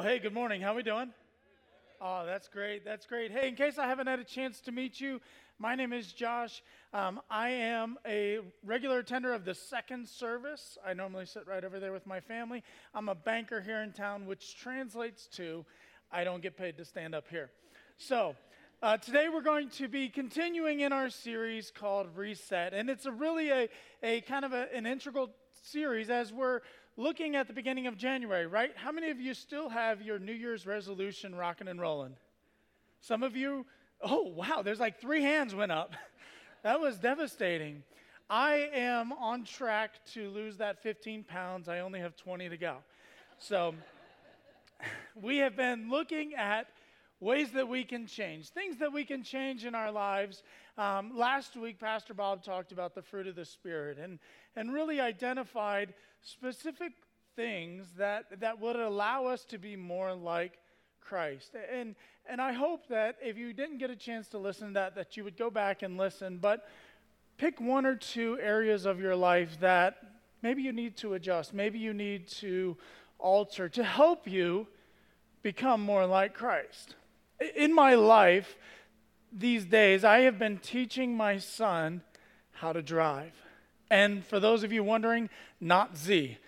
Well, hey, good morning. How we doing? Oh, that's great. That's great. Hey, in case I haven't had a chance to meet you, my name is Josh. I am a regular attender of the second service. I normally sit right over there with my family. I'm a banker here in town, which translates to I don't get paid to stand up here. So today we're going to be continuing in our series called Reset, and it's a really an integral series as we're looking at the beginning of January, right? How many of you still have your New Year's resolution rocking and rolling? Some of you, oh, wow, there's like 3 hands went up. That was devastating. I am on track to lose that 15 pounds. I only have 20 to go. So we have been looking at ways that we can change, things that we can change in our lives. Last week, Pastor Bob talked about the fruit of the Spirit and really identified specific things that would allow us to be more like Christ. And I hope that if you didn't get a chance to listen to that you would go back and listen, but pick 1 or 2 areas of your life that maybe you need to adjust, maybe you need to alter to help you become more like Christ. In my life these days, I have been teaching my son how to drive. And for those of you wondering, not Z.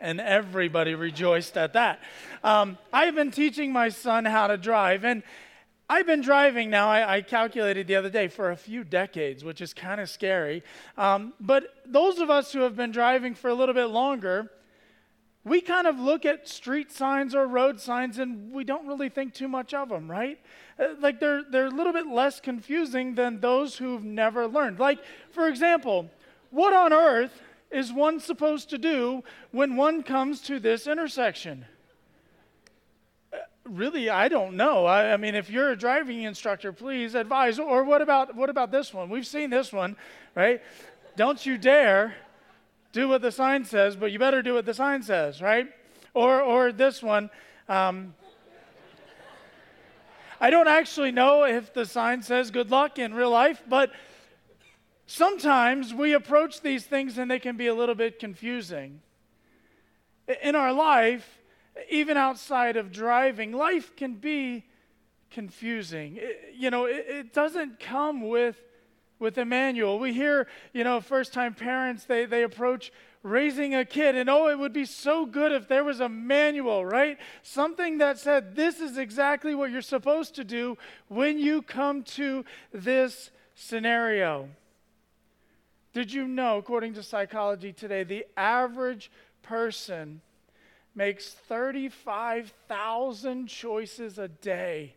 And everybody rejoiced at that. I've been teaching my son how to drive. And I've been driving now, I calculated the other day, for a few decades, which is kind of scary. But those of us who have been driving for a little bit longer, we kind of look at street signs or road signs and we don't really think too much of them, right? Like they're a little bit less confusing than those who've never learned. Like, for example, what on earth is one supposed to do when one comes to this intersection? Really, I don't know. I mean, if you're a driving instructor, please advise. Or what about this one? We've seen this one, right? Don't you dare do what the sign says, but you better do what the sign says, right? Or this one. I don't actually know if the sign says good luck in real life, but sometimes we approach these things and they can be a little bit confusing. In our life, even outside of driving, life can be confusing. It doesn't come with a manual. We hear, first-time parents, they approach raising a kid, and it would be so good if there was a manual, right? Something that said, this is exactly what you're supposed to do when you come to this scenario. Did you know, according to Psychology Today, the average person makes 35,000 choices a day?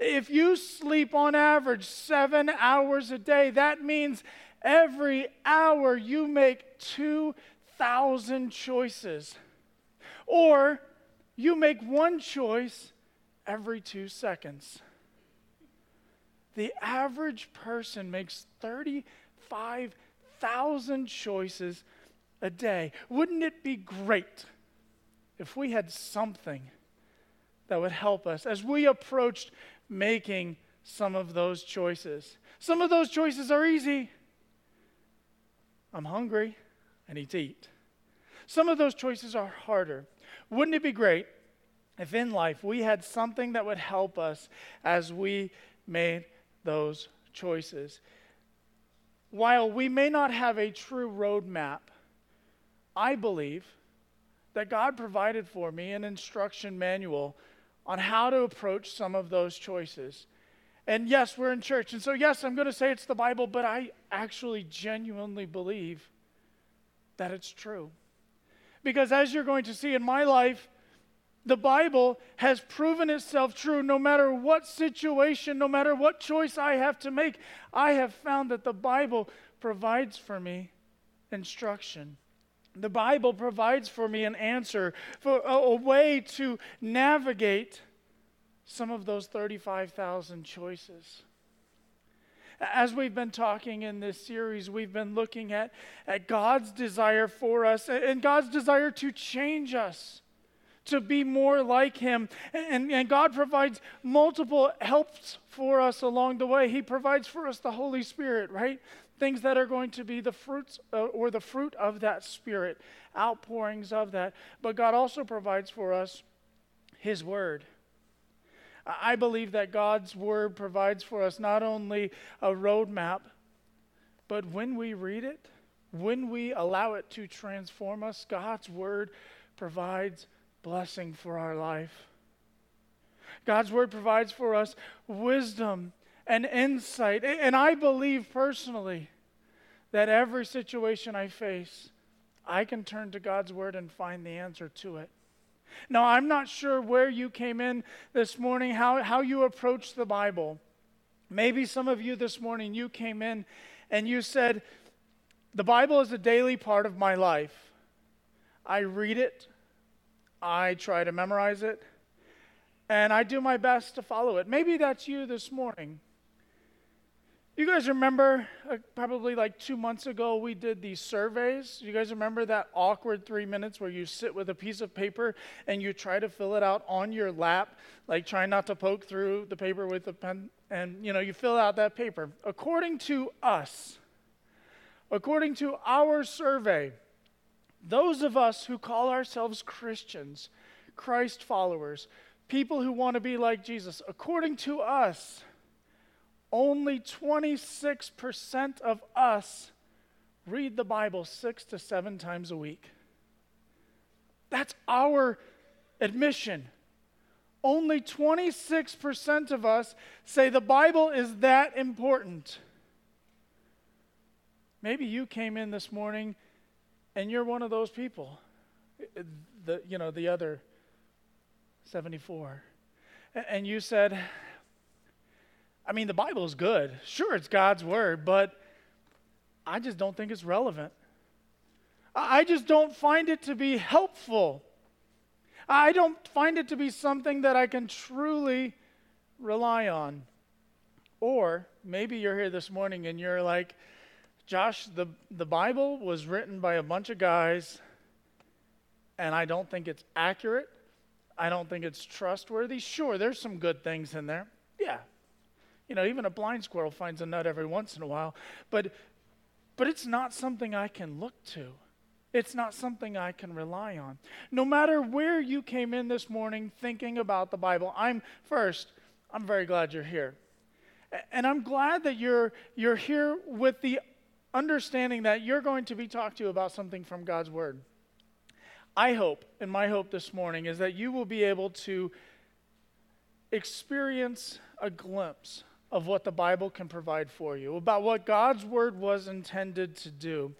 If you sleep on average 7 hours a day, that means every hour you make 2,000 choices. Or you make one choice every 2 seconds. The average person makes 35,000 choices a day. Wouldn't it be great if we had something that would help us as we approached making some of those choices? Some of those choices are easy. I'm hungry. I need to eat. Some of those choices are harder. Wouldn't it be great if in life we had something that would help us as we made those choices? While we may not have a true roadmap, I believe that God provided for me an instruction manual on how to approach some of those choices. And yes, we're in church, and so yes, I'm going to say it's the Bible, but I actually genuinely believe that it's true. Because as you're going to see in my life, the Bible has proven itself true no matter what situation, no matter what choice I have to make. I have found that the Bible provides for me instruction. The Bible provides for me an answer, for a way to navigate some of those 35,000 choices. As we've been talking in this series, we've been looking at God's desire for us and God's desire to change us, to be more like him. And God provides multiple helps for us along the way. He provides for us the Holy Spirit, right? Things that are going to be the fruits or the fruit of that Spirit, outpourings of that. But God also provides for us His Word. I believe that God's Word provides for us not only a roadmap, but when we read it, when we allow it to transform us, God's Word provides blessing for our life. God's Word provides for us wisdom and insight. And I believe personally that every situation I face, I can turn to God's Word and find the answer to it. Now, I'm not sure where you came in this morning, how you approach the Bible. Maybe some of you this morning, you came in and you said, the Bible is a daily part of my life. I read it, I try to memorize it, and I do my best to follow it. Maybe that's you this morning. You guys remember probably like 2 months ago we did these surveys? You guys remember that awkward 3 minutes where you sit with a piece of paper and you try to fill it out on your lap, like trying not to poke through the paper with a pen, and you fill out that paper. According to us, according to our survey, those of us who call ourselves Christians, Christ followers, people who want to be like Jesus, according to us, only 26% of us read the Bible 6 to 7 times a week. That's our admission. Only 26% of us say the Bible is that important. Maybe you came in this morning and you're one of those people. The other 74. And you said, the Bible is good. Sure, it's God's Word, but I just don't think it's relevant. I just don't find it to be helpful. I don't find it to be something that I can truly rely on. Or maybe you're here this morning and you're like, Josh, the Bible was written by a bunch of guys, and I don't think it's accurate. I don't think it's trustworthy. Sure, there's some good things in there. Yeah. Even a blind squirrel finds a nut every once in a while. But it's not something I can look to. It's not something I can rely on. No matter where you came in this morning thinking about the Bible, I'm very glad you're here. And I'm glad that you're here with the understanding that you're going to be talked to about something from God's Word. I hope, and my hope this morning, is that you will be able to experience a glimpse of what the Bible can provide for you, about what God's Word was intended to do.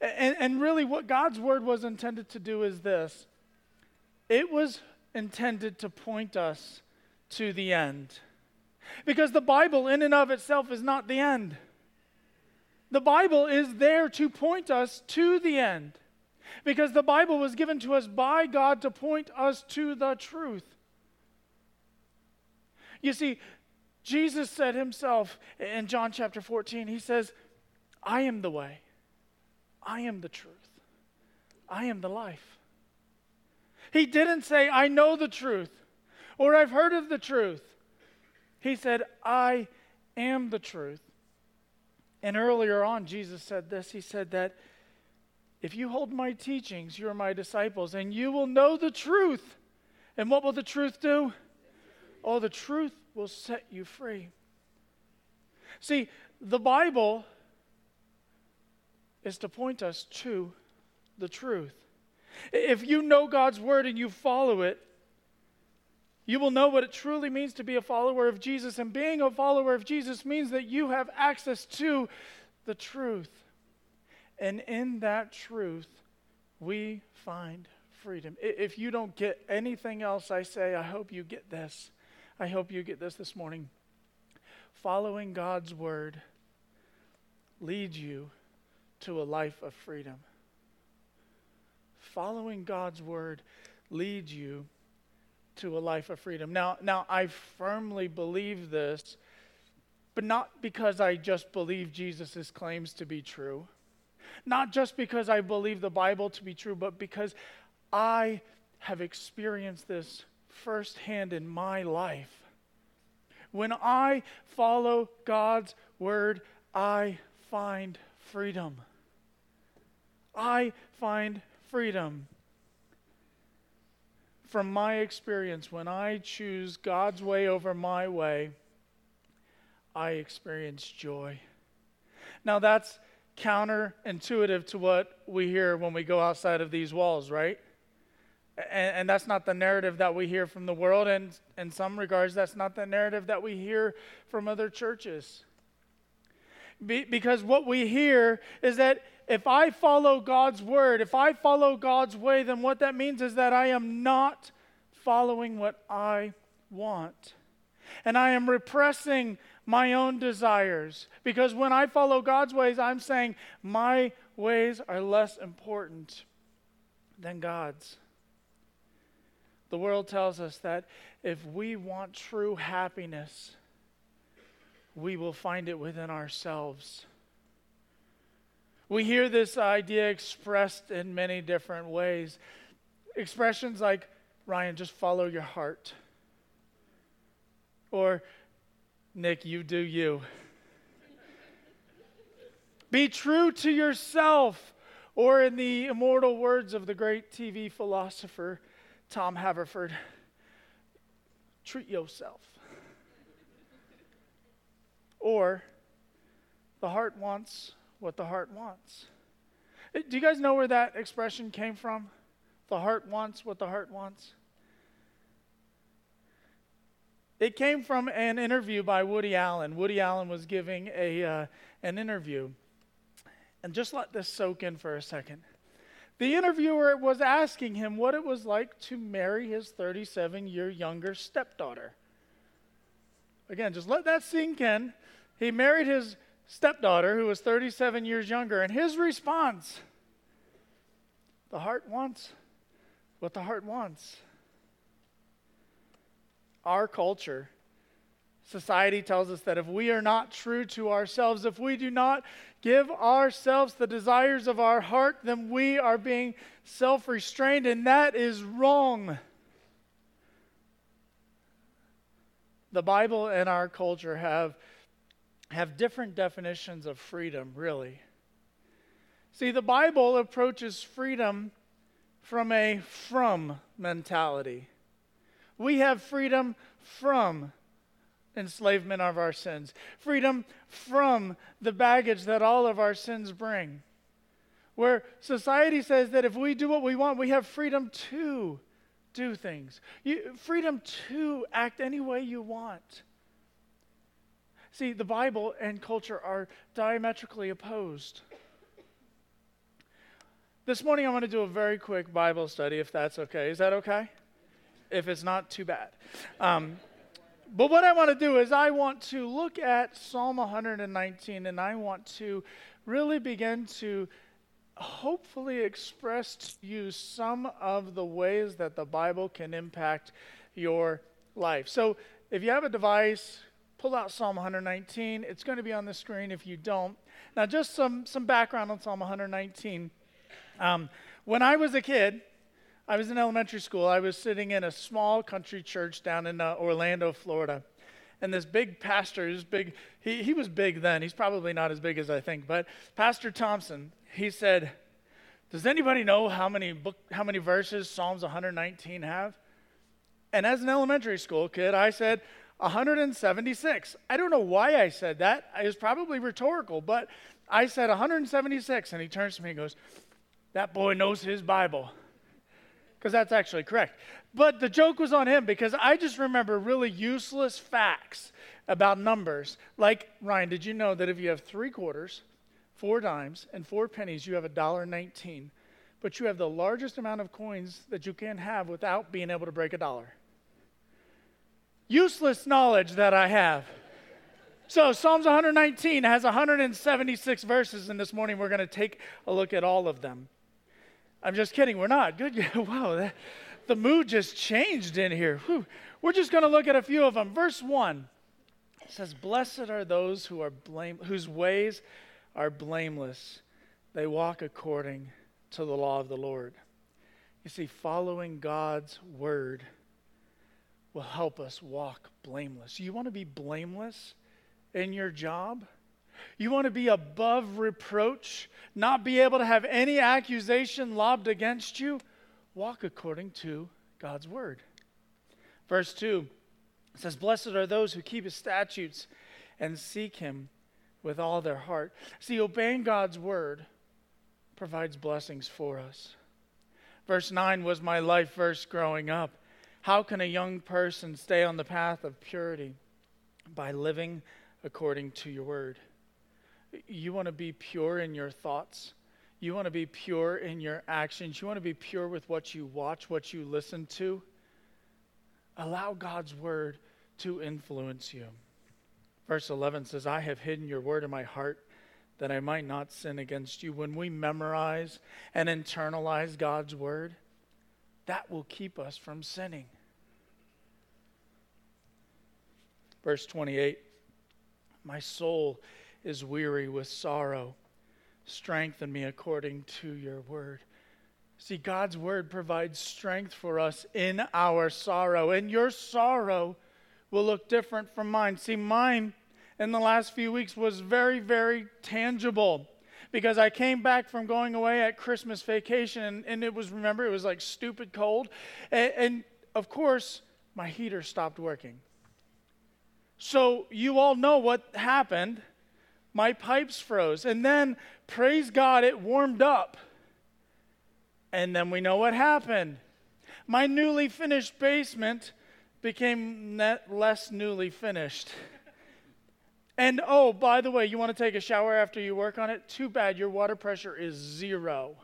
And really what God's Word was intended to do is this. It was intended to point us to the end. Because the Bible in and of itself is not the end. The Bible is there to point us to the end. Because the Bible was given to us by God to point us to the truth. You see, Jesus said himself in John chapter 14, he says, I am the way, I am the truth, I am the life. He didn't say, I know the truth, or I've heard of the truth. He said, I am the truth. And earlier on, Jesus said this, he said that if you hold my teachings, you're my disciples, and you will know the truth. And what will the truth do? Oh, the truth will set you free. See, the Bible is to point us to the truth. If you know God's Word and you follow it, you will know what it truly means to be a follower of Jesus. And being a follower of Jesus means that you have access to the truth. And in that truth, we find freedom. If you don't get anything else I say, I hope you get this. I hope you get this morning. Following God's Word leads you to a life of freedom. Following God's Word leads you to a life of freedom. Now I firmly believe this, but not because I just believe Jesus' claims to be true. Not just because I believe the Bible to be true, but because I have experienced this firsthand in my life. When I follow God's word, I find freedom. I find freedom. From my experience, when I choose God's way over my way, I experience joy. Now that's counterintuitive to what we hear when we go outside of these walls, right? And that's not the narrative that we hear from the world, and in some regards, that's not the narrative that we hear from other churches. Because what we hear is that if I follow God's word, if I follow God's way, then what that means is that I am not following what I want. And I am repressing my own desires. Because when I follow God's ways, I'm saying my ways are less important than God's. The world tells us that if we want true happiness, we will find it within ourselves. We hear this idea expressed in many different ways. Expressions like, Ryan, just follow your heart. Or, Nick, you do you. Be true to yourself. Or in the immortal words of the great TV philosopher, Tom Haverford, treat yourself. Or the heart wants what the heart wants. Do you guys know where that expression came from? The heart wants what the heart wants. It came from an interview by Woody Allen. Woody Allen was giving an interview. And just let this soak in for a second. The interviewer was asking him what it was like to marry his 37-year younger stepdaughter. Again, just let that sink in. He married his stepdaughter, who was 37 years younger, and his response, the heart wants what the heart wants. Our culture, society tells us that if we are not true to ourselves, if we do not give ourselves the desires of our heart, then we are being self-restrained, and that is wrong. The Bible and our culture have different definitions of freedom, really. See, the Bible approaches freedom from a from mentality. We have freedom from enslavement of our sins, freedom from the baggage that all of our sins bring, where society says that if we do what we want, we have freedom to do things. Freedom to act any way you want. See, the Bible and culture are diametrically opposed. This morning I want to do a very quick Bible study, if that's okay. Is that okay? If it's not too bad. But what I want to do is I want to look at Psalm 119, and I want to really begin to hopefully express to you some of the ways that the Bible can impact your life. So if you have a device, pull out Psalm 119. It's going to be on the screen if you don't. Now, just some background on Psalm 119. When I was a kid, I was in elementary school. I was sitting in a small country church down in Orlando, Florida. And this big pastor, he was big then. He's probably not as big as I think. But Pastor Thompson, he said, does anybody know how many verses Psalms 119 have? And as an elementary school kid, I said, 176. I don't know why I said that. It was probably rhetorical. But I said 176. And he turns to me and goes, that boy knows his Bible. Because that's actually correct. But the joke was on him because I just remember really useless facts about numbers. Like, Ryan, did you know that if you have 3 quarters, 4 dimes, and 4 pennies, you have $1.19, but you have the largest amount of coins that you can have without being able to break $1? Useless knowledge that I have. So Psalms 119 has 176 verses, and this morning we're going to take a look at all of them. I'm just kidding. We're not. Good. Wow. The mood just changed in here. Whew. We're just going to look at a few of them. Verse 1 says, blessed are those who are whose ways are blameless. They walk according to the law of the Lord. You see, following God's word will help us walk blameless. You want to be blameless in your job? You want to be above reproach, not be able to have any accusation lobbed against you? Walk according to God's word. Verse 2 says, "Blessed are those who keep his statutes and seek him with all their heart." See, obeying God's word provides blessings for us. Verse 9 was my life verse growing up. How can a young person stay on the path of purity? By living according to your word. You want to be pure in your thoughts. You want to be pure in your actions. You want to be pure with what you watch, what you listen to. Allow God's word to influence you. Verse 11 says, "I have hidden your word in my heart that I might not sin against you." When we memorize and internalize God's word, that will keep us from sinning. Verse 28, "My soul is weary with sorrow. Strengthen me according to your word." See, God's word provides strength for us in our sorrow. And your sorrow will look different from mine. See, mine in the last few weeks was very, very tangible. Because I came back from going away at Christmas vacation, and it was, remember, it was like stupid cold. And of course, my heater stopped working. So you all know what happened. My pipes froze. And then, praise God, it warmed up. And then we know what happened. My newly finished basement became less newly finished. And oh, by the way, you want to take a shower after you work on it? Too bad, your water pressure is 0.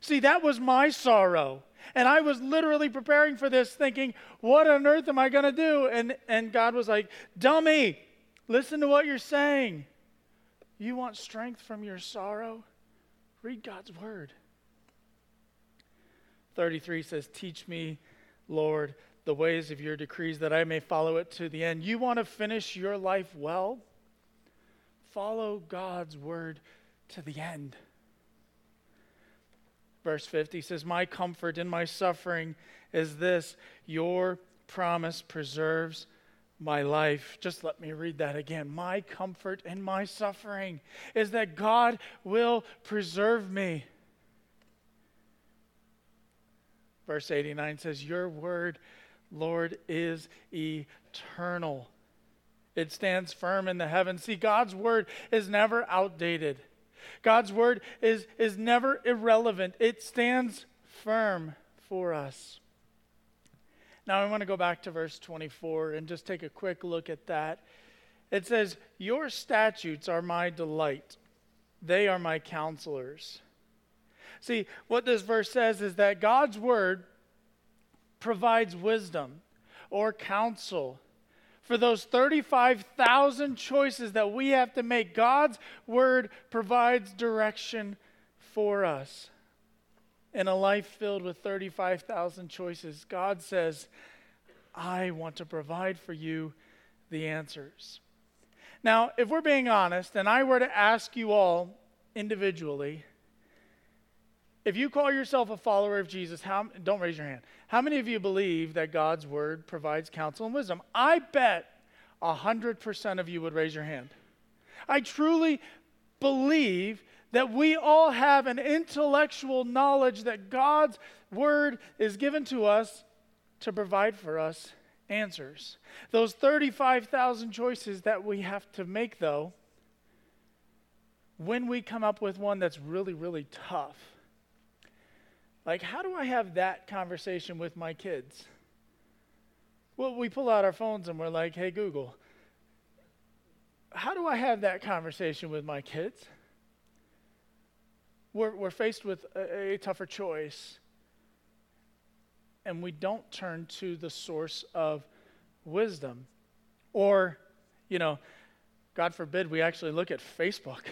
See, that was my sorrow. And I was literally preparing for this thinking, what on earth am I going to do? And God was like, dummy, listen to what you're saying. You want strength from your sorrow? Read God's word. 33 says, "Teach me, Lord, the ways of your decrees that I may follow it to the end." You want to finish your life well? Follow God's word to the end. Verse 50 says, "My comfort in my suffering is this, your promise preserves my life." Just let me read that again. My comfort in my suffering is that God will preserve me. Verse 89 says, "Your word, Lord, is eternal. It stands firm in the heavens." See, God's word is never outdated. God's word is never irrelevant. It stands firm for us. Now I want to go back to verse 24 and just take a quick look at that. It says, "Your statutes are my delight. They are my counselors." See, what this verse says is that God's word provides wisdom or counsel for those 35,000 choices that we have to make. God's word provides direction for us. In a life filled with 35,000 choices, God says, "I want to provide for you the answers." Now, if we're being honest, and I were to ask you all individually, if you call yourself a follower of Jesus, don't raise your hand. How many of you believe that God's word provides counsel and wisdom? I bet 100% of you would raise your hand. I truly believe that we all have an intellectual knowledge that God's word is given to us to provide for us answers. Those 35,000 choices that we have to make, though, when we come up with one that's really, really tough, like, how do I have that conversation with my kids? Well, we pull out our phones and we're like, "Hey, Google, how do I have that conversation with my kids?" We're faced with a tougher choice. And we don't turn to the source of wisdom. Or, God forbid, we actually look at Facebook.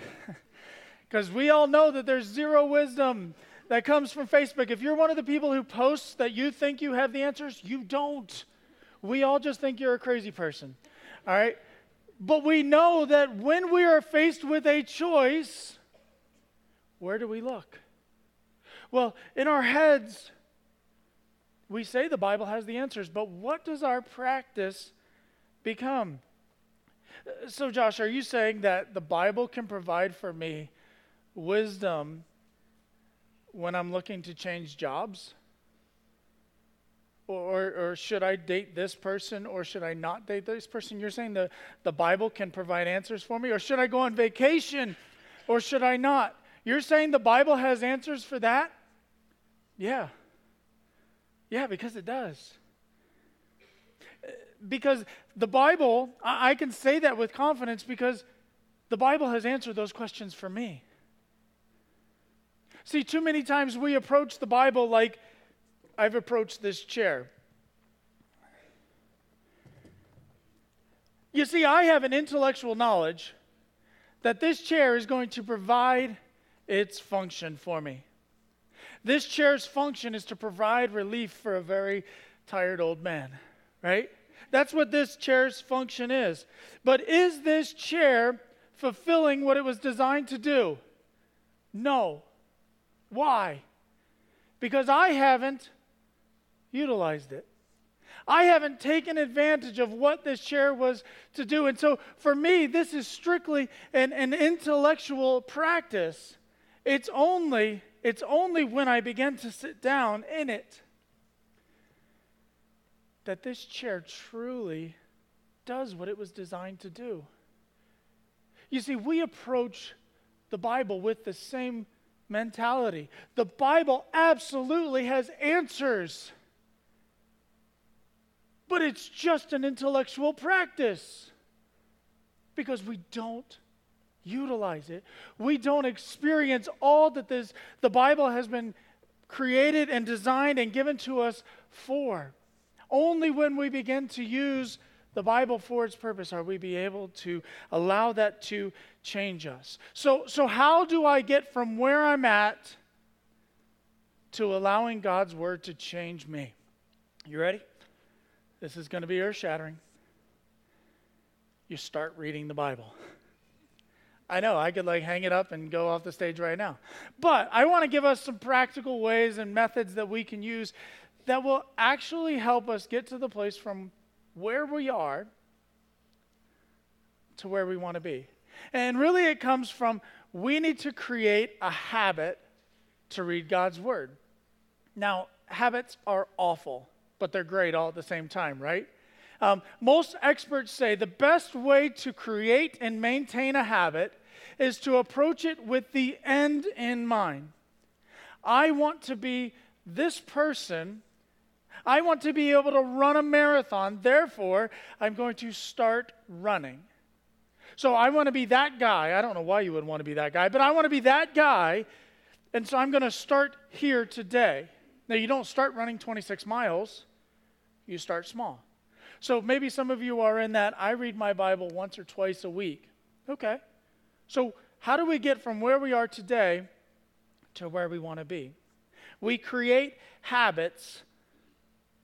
Because we all know that there's zero wisdom that comes from Facebook. If you're one of the people who posts that you think you have the answers, you don't. We all just think you're a crazy person, all right? But we know that when we are faced with a choice, where do we look? Well, in our heads, we say the Bible has the answers, but what does our practice become? So, Josh, are you saying that the Bible can provide for me wisdom when I'm looking to change jobs? Or should I date this person, or should I not date this person? You're saying the Bible can provide answers for me? Or should I go on vacation, or should I not? You're saying the Bible has answers for that? Yeah. Yeah, because it does. Because the Bible, I can say that with confidence because the Bible has answered those questions for me. See, too many times we approach the Bible like I've approached this chair. You see, I have an intellectual knowledge that this chair is going to provide its function for me. This chair's function is to provide relief for a very tired old man, right? That's what this chair's function is. But is this chair fulfilling what it was designed to do? No. Why? Because I haven't utilized it. I haven't taken advantage of what this chair was to do. And so for me, this is strictly an intellectual practice. It's only when I begin to sit down in it that this chair truly does what it was designed to do. You see, we approach the Bible with the same mentality. The Bible absolutely has answers, but it's just an intellectual practice because we don't utilize it. We don't experience all that the Bible has been created and designed and given to us for. Only when we begin to use the Bible for its purpose are we be able to allow that to change us. So how do I get from where I'm at to allowing God's word to change me? You ready? This is going to be earth-shattering. You start reading the Bible. I know, I could hang it up and go off the stage right now. But I want to give us some practical ways and methods that we can use that will actually help us get to the place from where we are to where we want to be. And really it comes from we need to create a habit to read God's word. Now, habits are awful, but they're great all at the same time, right? Most experts say the best way to create and maintain a habit is to approach it with the end in mind. I want to be this person. I want to be able to run a marathon. Therefore, I'm going to start running. So I want to be that guy. I don't know why you would want to be that guy, but I want to be that guy. And so I'm going to start here today. Now, you don't start running 26 miles. You start small. So maybe some of you are in that, I read my Bible once or twice a week. Okay. So how do we get from where we are today to where we want to be? We create habits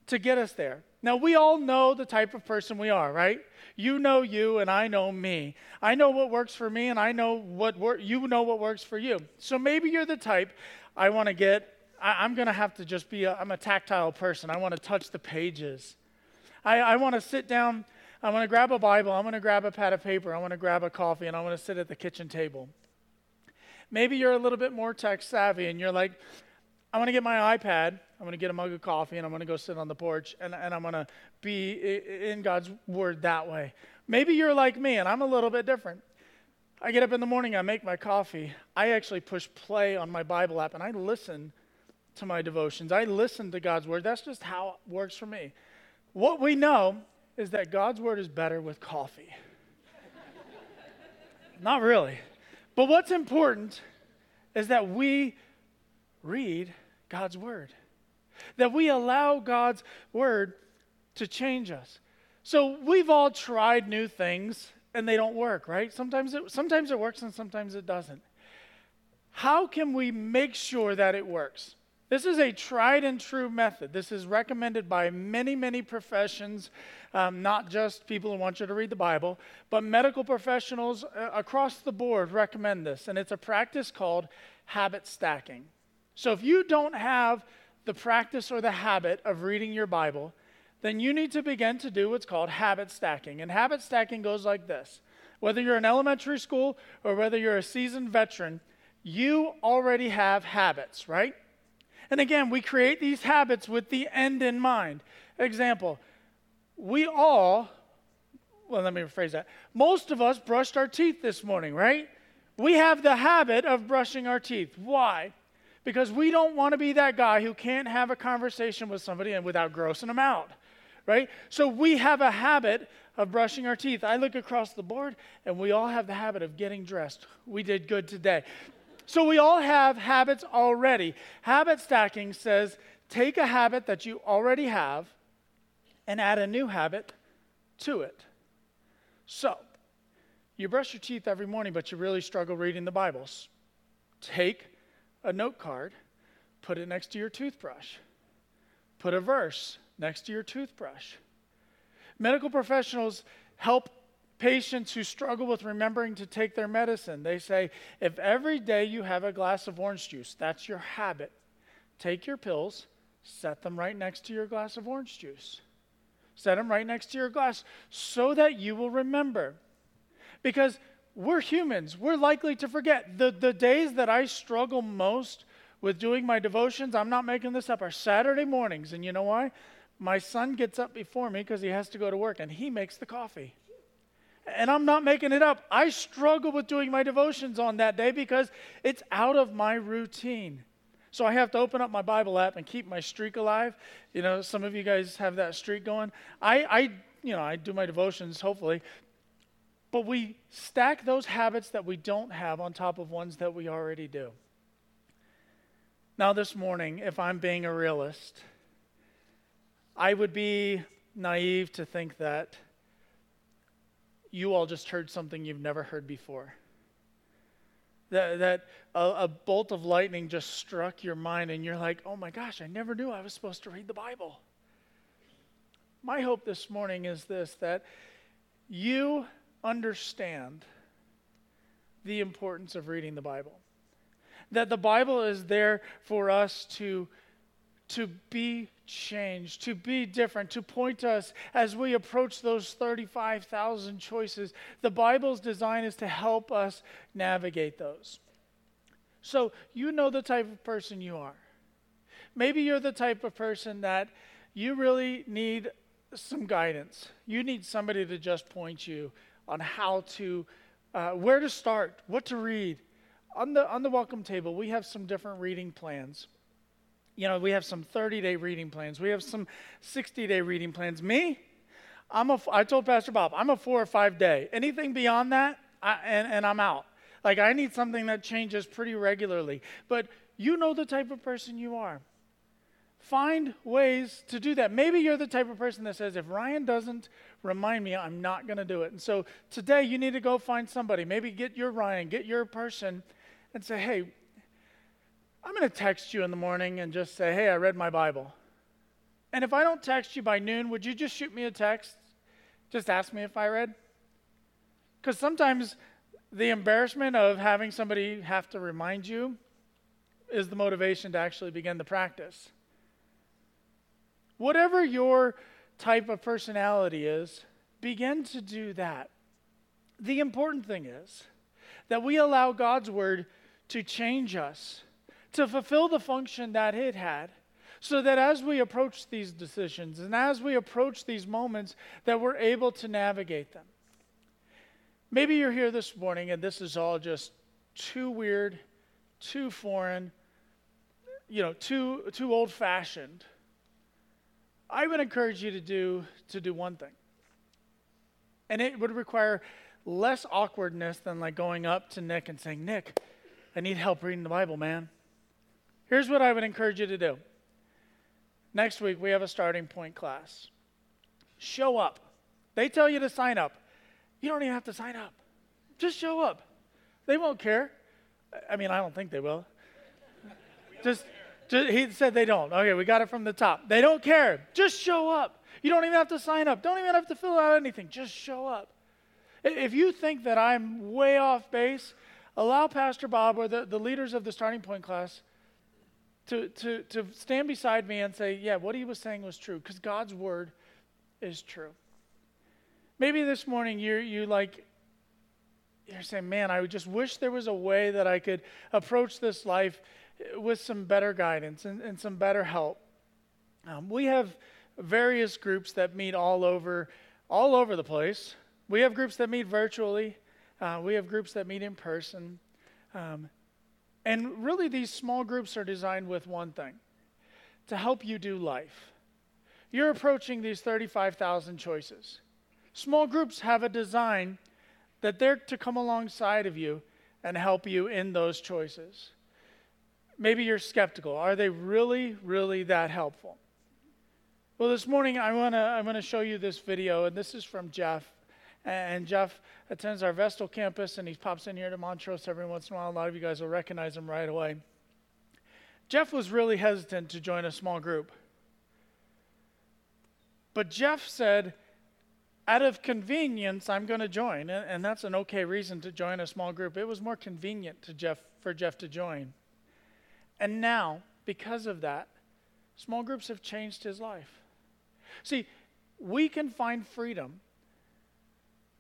to get us there. Now, we all know the type of person we are, right? You know you and I know me. I know what works for me and I know you know what works for you. So maybe you're the type, I'm going to have to just be I'm a tactile person. I want to touch the pages. I want to sit down, I want to grab a Bible, I want to grab a pad of paper, I want to grab a coffee, and I want to sit at the kitchen table. Maybe you're a little bit more tech savvy, and you're like, I want to get my iPad, I'm going to get a mug of coffee, and I'm going to go sit on the porch, and I'm going to be in God's word that way. Maybe you're like me, and I'm a little bit different. I get up in the morning, I make my coffee, I actually push play on my Bible app, and I listen to my devotions. I listen to God's word. That's just how it works for me. What we know is that God's word is better with coffee. Not really. But what's important is that we read God's word, that we allow God's word to change us. So we've all tried new things and they don't work, right? Sometimes it works and sometimes it doesn't. How can we make sure that it works? This is a tried and true method. This is recommended by many, many professions, not just people who want you to read the Bible, but medical professionals across the board recommend this, and it's a practice called habit stacking. So if you don't have the practice or the habit of reading your Bible, then you need to begin to do what's called habit stacking. And habit stacking goes like this. Whether you're in elementary school or whether you're a seasoned veteran, you already have habits, right? And again, we create these habits with the end in mind. Example, most of us brushed our teeth this morning, right? We have the habit of brushing our teeth. Why? Because we don't want to be that guy who can't have a conversation with somebody and without grossing them out, right? So we have a habit of brushing our teeth. I look across the board, and we all have the habit of getting dressed. We did good today. So we all have habits already. Habit stacking says take a habit that you already have and add a new habit to it. So you brush your teeth every morning, but you really struggle reading the Bibles. Take a note card, put it next to your toothbrush. Put a verse next to your toothbrush. Medical professionals help patients who struggle with remembering to take their medicine. They say, if every day you have a glass of orange juice, that's your habit. Take your pills, set them right next to your glass of orange juice. Set them right next to your glass so that you will remember. Because we're humans. We're likely to forget. The days that I struggle most with doing my devotions, I'm not making this up, are Saturday mornings. And you know why? My son gets up before me because he has to go to work, and he makes the coffee. And I'm not making it up. I struggle with doing my devotions on that day because it's out of my routine. So I have to open up my Bible app and keep my streak alive. You know, some of you guys have that streak going. I do my devotions, hopefully. But we stack those habits that we don't have on top of ones that we already do. Now this morning, if I'm being a realist, I would be naive to think that you all just heard something you've never heard before. That a bolt of lightning just struck your mind and you're like, oh my gosh, I never knew I was supposed to read the Bible. My hope this morning is this, that you understand the importance of reading the Bible. That the Bible is there for us to be changed, to be different, to point us as we approach those 35,000 choices. The Bible's design is to help us navigate those. So you know the type of person you are. Maybe you're the type of person that you really need some guidance. You need somebody to just point you on how to, where to start, what to read. On the welcome table, we have some different reading plans. You know, we have some 30-day reading plans. We have some 60-day reading plans. Me, I told Pastor Bob, I'm a 4 or 5 day. Anything beyond that, and I'm out. Like, I need something that changes pretty regularly. But you know the type of person you are. Find ways to do that. Maybe you're the type of person that says, if Ryan doesn't remind me, I'm not going to do it. And so today you need to go find somebody. Maybe get your Ryan, get your person, and say, hey, I'm going to text you in the morning and just say, hey, I read my Bible. And if I don't text you by noon, would you just shoot me a text? Just ask me if I read? Because sometimes the embarrassment of having somebody have to remind you is the motivation to actually begin the practice. Whatever your type of personality is, begin to do that. The important thing is that we allow God's word to change us, to fulfill the function that it had, so that as we approach these decisions and as we approach these moments, that we're able to navigate them. Maybe you're here this morning and this is all just too weird, too foreign, you know, too old-fashioned. I would encourage you to do one thing. And it would require less awkwardness than like going up to Nick and saying, Nick, I need help reading the Bible, man. Here's what I would encourage you to do. Next week, we have a starting point class. Show up. They tell you to sign up. You don't even have to sign up. Just show up. They won't care. I mean, I don't think they will. He said they don't. Okay, we got it from the top. They don't care. Just show up. You don't even have to sign up. Don't even have to fill out anything. Just show up. If you think that I'm way off base, allow Pastor Bob or the leaders of the starting point class to stand beside me and say, yeah, what he was saying was true, because God's word is true. Maybe this morning you're saying, man, I just wish there was a way that I could approach this life with some better guidance and some better help. We have various groups that meet all over the place. We have groups that meet virtually. We have groups that meet in person. And really these small groups are designed with one thing: to help you do life. You're approaching these 35,000 choices. Small groups have a design that they're to come alongside of you and help you in those choices. Maybe you're skeptical. Are they really, really that helpful? Well, this morning I'm gonna show you this video, and this is from Jeff. And Jeff attends our Vestal campus, and he pops in here to Montrose every once in a while. A lot of you guys will recognize him right away. Jeff was really hesitant to join a small group. But Jeff said, out of convenience, I'm going to join. And that's an okay reason to join a small group. It was more convenient for Jeff to join. And now, because of that, small groups have changed his life. See, we can find freedom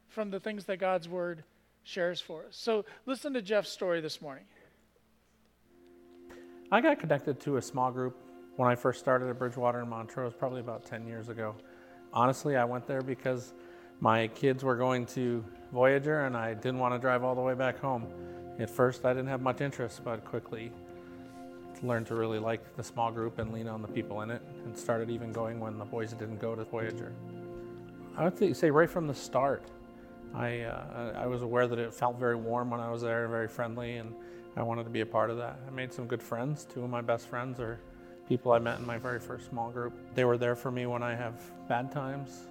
from the things that God's word shares for us. So listen to Jeff's story this morning. I got connected to a small group when I first started at Bridgewater in Montrose, probably about 10 years ago. Honestly, I went there because my kids were going to Voyager and I didn't want to drive all the way back home. At first, I didn't have much interest, but quickly learned to really like the small group and lean on the people in it, and started even going when the boys didn't go to Voyager. I would say right from the start, I was aware that it felt very warm when I was there, very friendly, and I wanted to be a part of that. I made some good friends. Two of my best friends are people I met in my very first small group. They were there for me when I have bad times,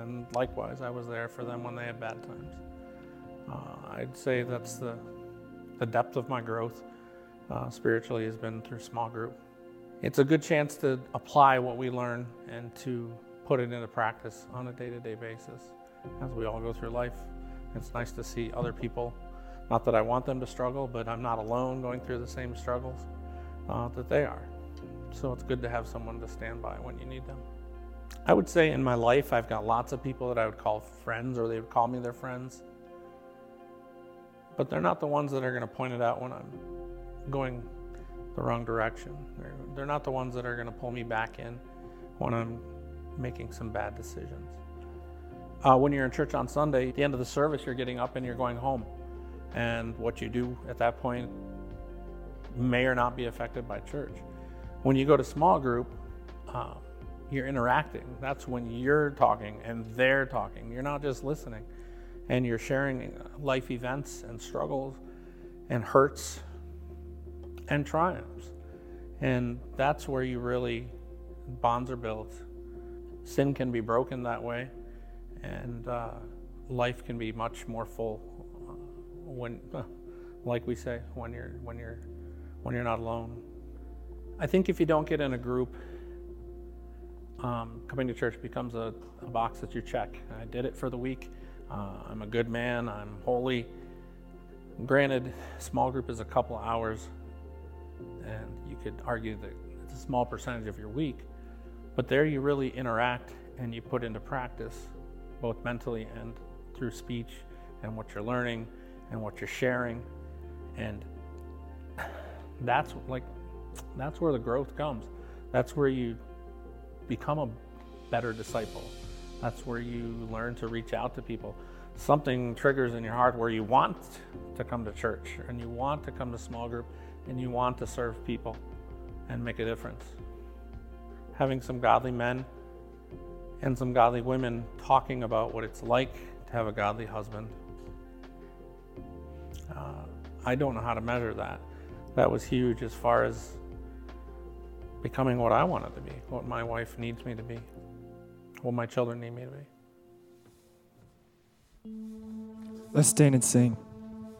and likewise, I was there for them when they had bad times. I'd say that's the depth of my growth spiritually has been through small group. It's a good chance to apply what we learn and to put it into practice on a day-to-day basis. As we all go through life, it's nice to see other people. Not that I want them to struggle, but I'm not alone going through the same struggles that they are. So it's good to have someone to stand by when you need them. I would say in my life, I've got lots of people that I would call friends, or they would call me their friends. But they're not the ones that are going to point it out when I'm going the wrong direction. They're not the ones that are going to pull me back in when I'm making some bad decisions. When you're in church on Sunday, at the end of the service, you're getting up and you're going home. And what you do at that point may or not be affected by church. When you go to small group, you're interacting. That's when you're talking and they're talking. You're not just listening. And you're sharing life events and struggles and hurts and triumphs. And that's where you really, bonds are built. Sin can be broken that way. And life can be much more full when, like we say, when you're not alone. I think if you don't get in a group, coming to church becomes a box that you check. I did it for the week. I'm a good man. I'm holy. Granted, small group is a couple hours, and you could argue that it's a small percentage of your week, but there you really interact and you put into practice, both mentally and through speech, and what you're learning and what you're sharing. And that's where the growth comes. That's where you become a better disciple. That's where you learn to reach out to people. Something triggers in your heart where you want to come to church, and you want to come to small group, and you want to serve people and make a difference. Having some godly men and some godly women talking about what it's like to have a godly husband. I don't know how to measure that. That was huge as far as becoming what I wanted to be, what my wife needs me to be, what my children need me to be. Let's stand and sing.